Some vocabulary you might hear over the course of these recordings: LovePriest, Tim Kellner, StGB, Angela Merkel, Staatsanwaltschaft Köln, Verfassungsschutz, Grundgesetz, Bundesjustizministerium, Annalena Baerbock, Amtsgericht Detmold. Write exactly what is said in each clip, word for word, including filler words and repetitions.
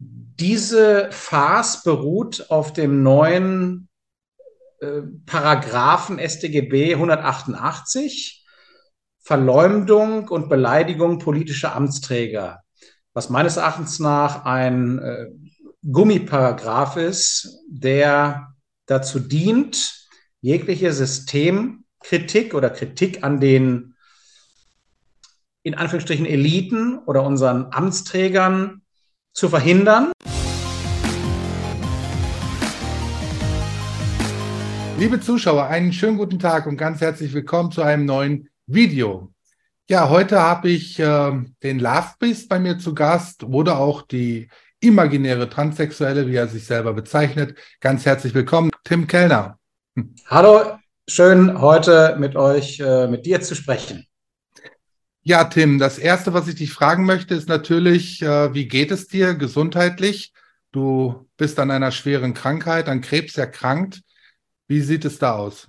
Diese Farce beruht auf dem neuen äh, Paragraphen S t G B hundertachtundachtzig, Verleumdung und Beleidigung politischer Amtsträger, was meines Erachtens nach ein äh, Gummiparagraph ist, der dazu dient, jegliche Systemkritik oder Kritik an den in Anführungsstrichen Eliten oder unseren Amtsträgern zu verhindern. Liebe Zuschauer, einen schönen guten Tag und ganz herzlich willkommen zu einem neuen Video. Ja, heute habe ich äh, den LovePriest bei mir zu Gast oder auch die imaginäre Transsexuelle, wie er sich selber bezeichnet. Ganz herzlich willkommen, Tim Kellner. Hallo, schön heute mit euch, äh, mit dir zu sprechen. Ja, Tim, das Erste, was ich dich fragen möchte, ist natürlich, äh, wie geht es dir gesundheitlich? Du bist an einer schweren Krankheit, an Krebs erkrankt. Wie sieht es da aus?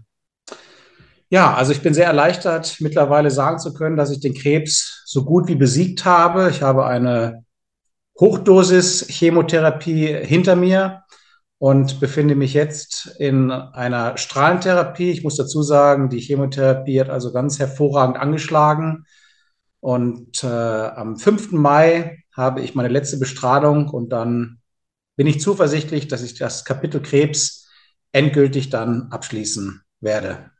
Ja, also ich bin sehr erleichtert, mittlerweile sagen zu können, dass ich den Krebs so gut wie besiegt habe. Ich habe eine Hochdosis Chemotherapie hinter mir und befinde mich jetzt in einer Strahlentherapie. Ich muss dazu sagen, die Chemotherapie hat also ganz hervorragend angeschlagen. Und äh, am fünften Mai habe ich meine letzte Bestrahlung und dann bin ich zuversichtlich, dass ich das Kapitel Krebs endgültig dann abschließen werde.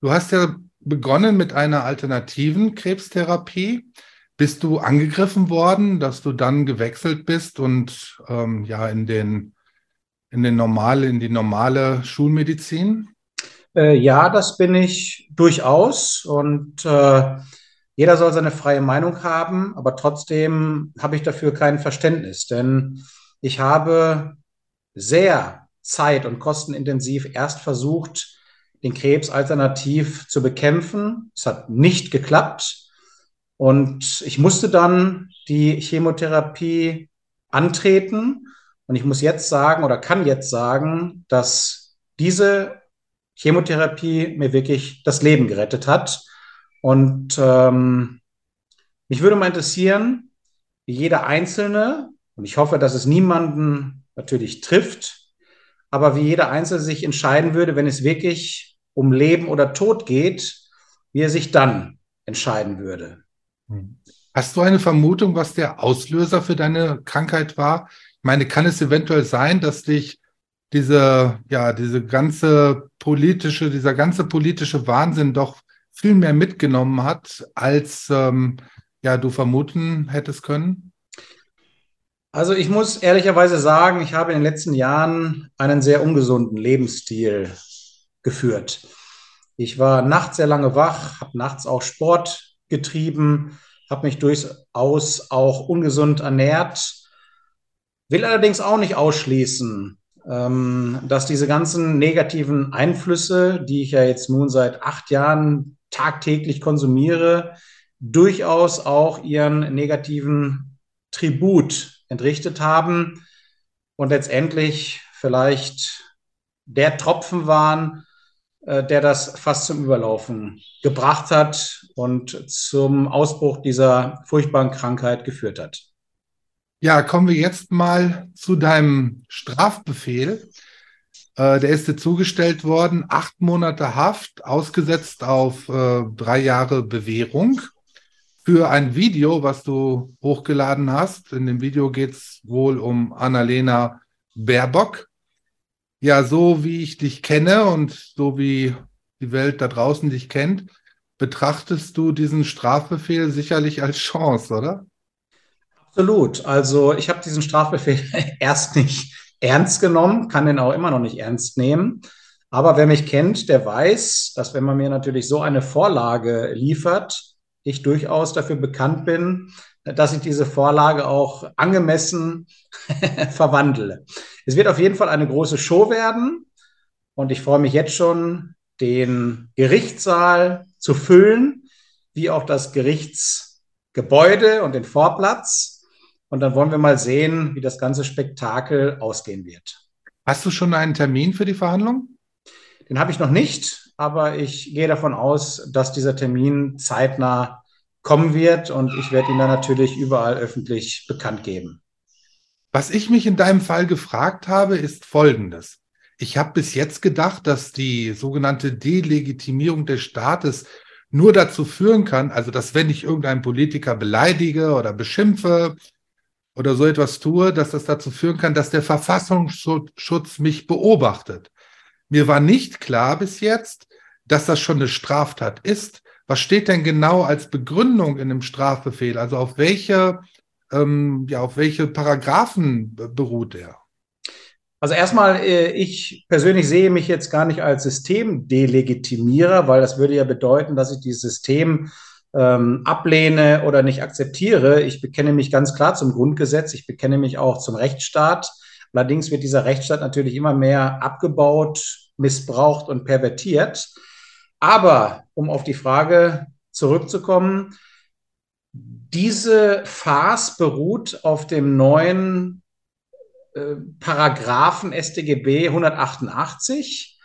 Du hast ja begonnen mit einer alternativen Krebstherapie. Bist du angegriffen worden, dass du dann gewechselt bist und ähm, ja in den, in den normale, in die normale Schulmedizin? Äh, ja, das bin ich durchaus und äh, jeder soll seine freie Meinung haben, aber trotzdem habe ich dafür kein Verständnis, denn ich habe sehr zeit- und kostenintensiv erst versucht, den Krebs alternativ zu bekämpfen. Es hat nicht geklappt und ich musste dann die Chemotherapie antreten und ich muss jetzt sagen oder kann jetzt sagen, dass diese Chemotherapie mir wirklich das Leben gerettet hat. Und ähm, mich würde mal interessieren, wie jeder Einzelne, und ich hoffe, dass es niemanden natürlich trifft, aber wie jeder Einzelne sich entscheiden würde, wenn es wirklich um Leben oder Tod geht, wie er sich dann entscheiden würde. Hast du eine Vermutung, was der Auslöser für deine Krankheit war? Ich meine, kann es eventuell sein, dass dich diese, ja, diese ganze politische, dieser ganze politische Wahnsinn doch viel mehr mitgenommen hat, als ähm, ja, du vermuten hättest können? Also ich muss ehrlicherweise sagen, ich habe in den letzten Jahren einen sehr ungesunden Lebensstil geführt. Ich war nachts sehr lange wach, habe nachts auch Sport getrieben, habe mich durchaus auch ungesund ernährt, will allerdings auch nicht ausschließen, ähm, dass diese ganzen negativen Einflüsse, die ich ja jetzt nun seit acht Jahren tagtäglich konsumiere, durchaus auch ihren negativen Tribut entrichtet haben und letztendlich vielleicht der Tropfen waren, der das Fass zum Überlaufen gebracht hat und zum Ausbruch dieser furchtbaren Krankheit geführt hat. Ja, kommen wir jetzt mal zu deinem Strafbefehl. Der ist dir zugestellt worden, acht Monate Haft, ausgesetzt auf äh, drei Jahre Bewährung für ein Video, was du hochgeladen hast. In dem Video geht es wohl um Annalena Baerbock. Ja, so wie ich dich kenne und so wie die Welt da draußen dich kennt, betrachtest du diesen Strafbefehl sicherlich als Chance, oder? Absolut. Also ich habe diesen Strafbefehl erst nicht ernst genommen, kann den auch immer noch nicht ernst nehmen. Aber wer mich kennt, der weiß, dass wenn man mir natürlich so eine Vorlage liefert, ich durchaus dafür bekannt bin, dass ich diese Vorlage auch angemessen verwandle. Es wird auf jeden Fall eine große Show werden und ich freue mich jetzt schon, den Gerichtssaal zu füllen, wie auch das Gerichtsgebäude und den Vorplatz. Und dann wollen wir mal sehen, wie das ganze Spektakel ausgehen wird. Hast du schon einen Termin für die Verhandlung? Den habe ich noch nicht, aber ich gehe davon aus, dass dieser Termin zeitnah kommen wird und ich werde ihn dann natürlich überall öffentlich bekannt geben. Was ich mich in deinem Fall gefragt habe, ist Folgendes. Ich habe bis jetzt gedacht, dass die sogenannte Delegitimierung des Staates nur dazu führen kann, also dass wenn ich irgendeinen Politiker beleidige oder beschimpfe oder so etwas tue, dass das dazu führen kann, dass der Verfassungsschutz mich beobachtet. Mir war nicht klar bis jetzt, dass das schon eine Straftat ist. Was steht denn genau als Begründung in dem Strafbefehl? Also auf welche, ähm, ja, auf welche Paragraphen beruht er? Also erstmal, ich persönlich sehe mich jetzt gar nicht als Systemdelegitimierer, weil das würde ja bedeuten, dass ich dieses System ähm, ablehne oder nicht akzeptiere. Ich bekenne mich ganz klar zum Grundgesetz, ich bekenne mich auch zum Rechtsstaat. Allerdings wird dieser Rechtsstaat natürlich immer mehr abgebaut, missbraucht und pervertiert. Aber um auf die Frage zurückzukommen, diese Farce beruht auf dem neuen Paragraphen S T G B hundertachtundachtzig,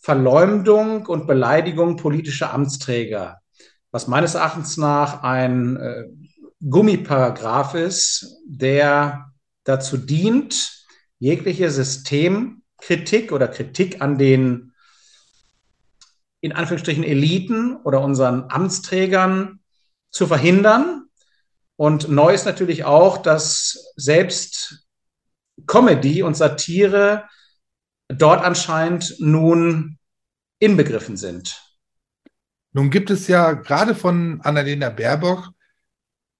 Verleumdung und Beleidigung politischer Amtsträger, was meines Erachtens nach ein äh, Gummiparagraph ist, der dazu dient, jegliche Systemkritik oder Kritik an den in Anführungsstrichen Eliten oder unseren Amtsträgern zu verhindern. Und neu ist natürlich auch, dass selbst Comedy und Satire dort anscheinend nun inbegriffen sind. Nun gibt es ja gerade von Annalena Baerbock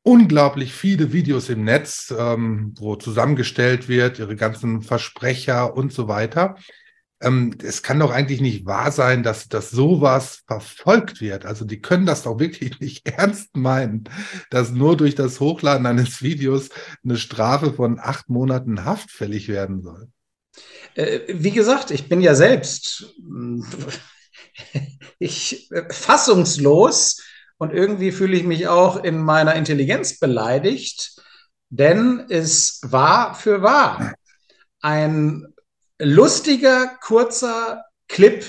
unglaublich viele Videos im Netz, ähm, wo zusammengestellt wird, ihre ganzen Versprecher und so weiter. Ähm, es kann doch eigentlich nicht wahr sein, dass, dass sowas verfolgt wird. Also die können das doch wirklich nicht ernst meinen, dass nur durch das Hochladen eines Videos eine Strafe von acht Monaten Haft fällig werden soll. Äh, wie gesagt, ich bin ja selbst ich, äh, fassungslos und irgendwie fühle ich mich auch in meiner Intelligenz beleidigt, denn es war für wahr. Ein lustiger, kurzer Clip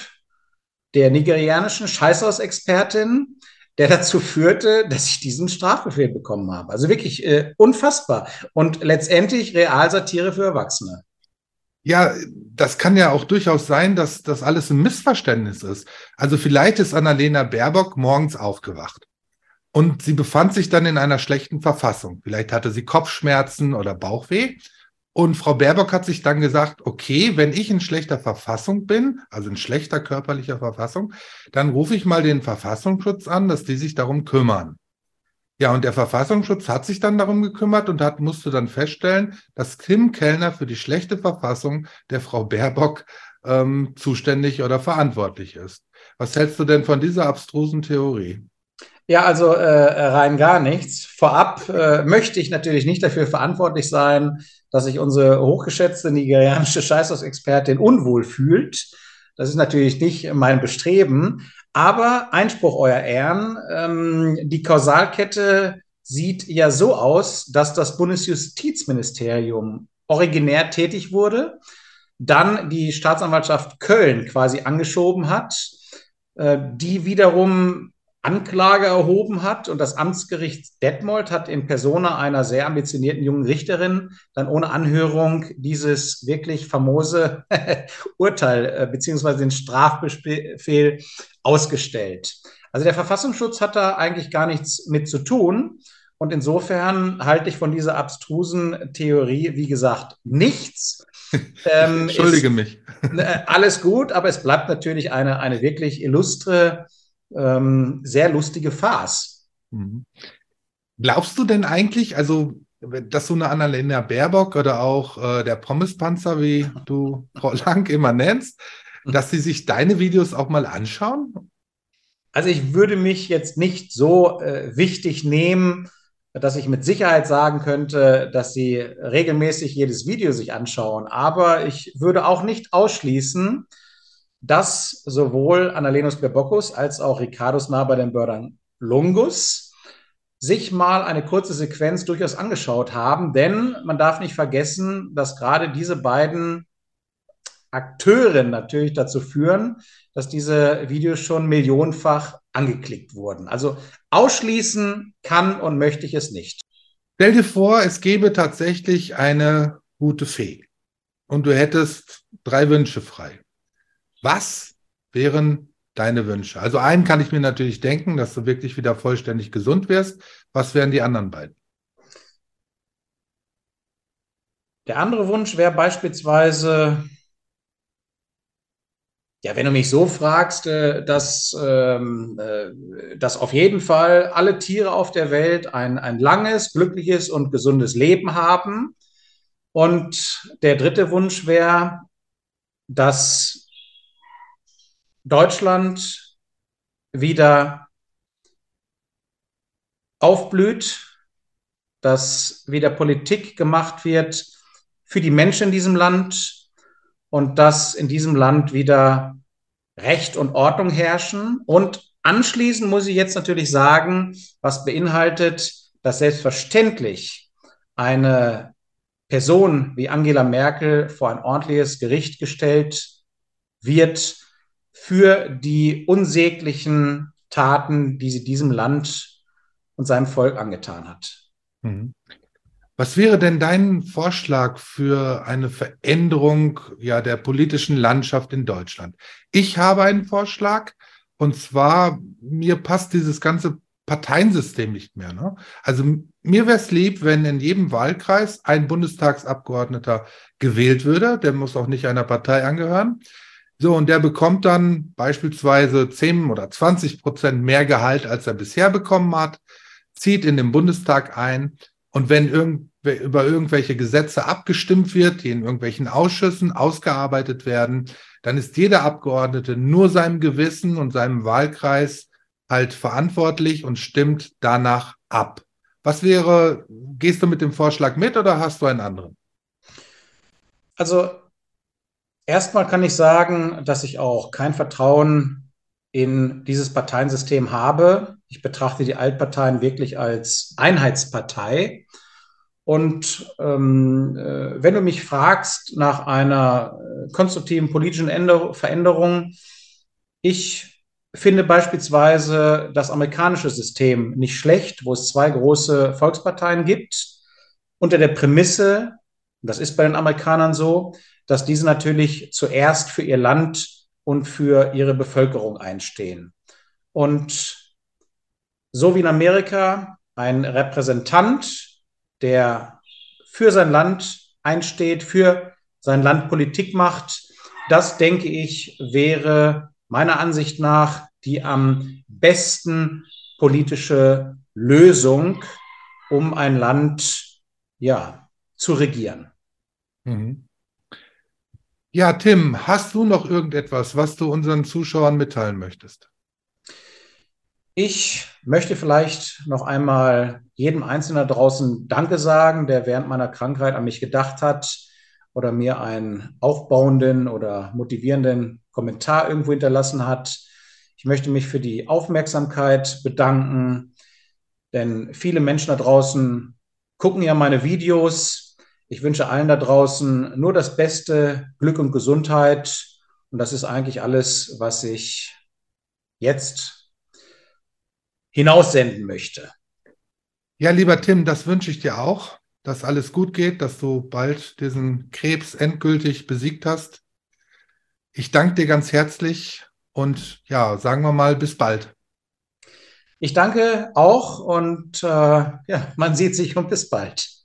der nigerianischen Scheißhausexpertin, der dazu führte, dass ich diesen Strafbefehl bekommen habe. Also wirklich äh, unfassbar. Und letztendlich Realsatire für Erwachsene. Ja, das kann ja auch durchaus sein, dass das alles ein Missverständnis ist. Also vielleicht ist Annalena Baerbock morgens aufgewacht und sie befand sich dann in einer schlechten Verfassung. Vielleicht hatte sie Kopfschmerzen oder Bauchweh. Und Frau Baerbock hat sich dann gesagt, okay, wenn ich in schlechter Verfassung bin, also in schlechter körperlicher Verfassung, dann rufe ich mal den Verfassungsschutz an, dass die sich darum kümmern. Ja, und der Verfassungsschutz hat sich dann darum gekümmert und hat, musste dann feststellen, dass Tim Kellner für die schlechte Verfassung der Frau Baerbock ähm, zuständig oder verantwortlich ist. Was hältst du denn von dieser abstrusen Theorie? Ja, also äh, rein gar nichts. Vorab äh, möchte ich natürlich nicht dafür verantwortlich sein, dass sich unsere hochgeschätzte nigerianische Scheißhausexpertin unwohl fühlt. Das ist natürlich nicht mein Bestreben. Aber Einspruch, euer Ehren, ähm, die Kausalkette sieht ja so aus, dass das Bundesjustizministerium originär tätig wurde, dann die Staatsanwaltschaft Köln quasi angeschoben hat, äh, die wiederum Anklage erhoben hat und das Amtsgericht Detmold hat in Persona einer sehr ambitionierten jungen Richterin dann ohne Anhörung dieses wirklich famose Urteil äh, beziehungsweise den Strafbefehl ausgestellt. Also der Verfassungsschutz hat da eigentlich gar nichts mit zu tun und insofern halte ich von dieser abstrusen Theorie, wie gesagt, nichts. Ähm, Entschuldige ist, mich. Äh, alles gut, aber es bleibt natürlich eine, eine wirklich illustre sehr lustige Farce. Mhm. Glaubst du denn eigentlich, also dass so eine Annalena Baerbock oder auch äh, der Pommespanzer, wie du Frau Lang immer nennst, dass sie sich deine Videos auch mal anschauen? Also ich würde mich jetzt nicht so äh, wichtig nehmen, dass ich mit Sicherheit sagen könnte, dass sie regelmäßig jedes Video sich anschauen. Aber ich würde auch nicht ausschließen, dass sowohl Annalenus Baerbockus als auch Ricardus Naber den Bördern Lungus sich mal eine kurze Sequenz durchaus angeschaut haben, denn man darf nicht vergessen, dass gerade diese beiden Akteure natürlich dazu führen, dass diese Videos schon millionenfach angeklickt wurden. Also ausschließen kann und möchte ich es nicht. Stell dir vor, es gäbe tatsächlich eine gute Fee und du hättest drei Wünsche frei. Was wären deine Wünsche? Also einen kann ich mir natürlich denken, dass du wirklich wieder vollständig gesund wirst. Was wären die anderen beiden? Der andere Wunsch wäre beispielsweise, ja, wenn du mich so fragst, dass, ähm, dass auf jeden Fall alle Tiere auf der Welt ein, ein langes, glückliches und gesundes Leben haben. Und der dritte Wunsch wäre, dass Deutschland wieder aufblüht, dass wieder Politik gemacht wird für die Menschen in diesem Land und dass in diesem Land wieder Recht und Ordnung herrschen. Und anschließend muss ich jetzt natürlich sagen, was beinhaltet, dass selbstverständlich eine Person wie Angela Merkel vor ein ordentliches Gericht gestellt wird für die unsäglichen Taten, die sie diesem Land und seinem Volk angetan hat. Mhm. Was wäre denn dein Vorschlag für eine Veränderung, ja, der politischen Landschaft in Deutschland? Ich habe einen Vorschlag, und zwar, mir passt dieses ganze Parteiensystem nicht mehr, ne? Also mir wäre es lieb, wenn in jedem Wahlkreis ein Bundestagsabgeordneter gewählt würde, der muss auch nicht einer Partei angehören. So, und der bekommt dann beispielsweise zehn oder zwanzig Prozent mehr Gehalt, als er bisher bekommen hat, zieht in den Bundestag ein. Und wenn irgend, über irgendwelche Gesetze abgestimmt wird, die in irgendwelchen Ausschüssen ausgearbeitet werden, dann ist jeder Abgeordnete nur seinem Gewissen und seinem Wahlkreis halt verantwortlich und stimmt danach ab. Was wäre, gehst du mit dem Vorschlag mit oder hast du einen anderen? Also erstmal kann ich sagen, dass ich auch kein Vertrauen in dieses Parteiensystem habe. Ich betrachte die Altparteien wirklich als Einheitspartei. Und ähm, wenn du mich fragst nach einer konstruktiven politischen Änder- Veränderung, ich finde beispielsweise das amerikanische System nicht schlecht, wo es zwei große Volksparteien gibt, unter der Prämisse, und das ist bei den Amerikanern so, dass diese natürlich zuerst für ihr Land und für ihre Bevölkerung einstehen. Und so wie in Amerika ein Repräsentant, der für sein Land einsteht, für sein Land Politik macht, das, denke ich, wäre meiner Ansicht nach die am besten politische Lösung, um ein Land, ja, zu regieren. Mhm. Ja, Tim, hast du noch irgendetwas, was du unseren Zuschauern mitteilen möchtest? Ich möchte vielleicht noch einmal jedem Einzelnen da draußen Danke sagen, der während meiner Krankheit an mich gedacht hat oder mir einen aufbauenden oder motivierenden Kommentar irgendwo hinterlassen hat. Ich möchte mich für die Aufmerksamkeit bedanken, denn viele Menschen da draußen gucken ja meine Videos. Ich wünsche allen da draußen nur das Beste, Glück und Gesundheit. Und das ist eigentlich alles, was ich jetzt hinaussenden möchte. Ja, lieber Tim, das wünsche ich dir auch, dass alles gut geht, dass du bald diesen Krebs endgültig besiegt hast. Ich danke dir ganz herzlich und ja, sagen wir mal, bis bald. Ich danke auch und äh, ja, man sieht sich und bis bald.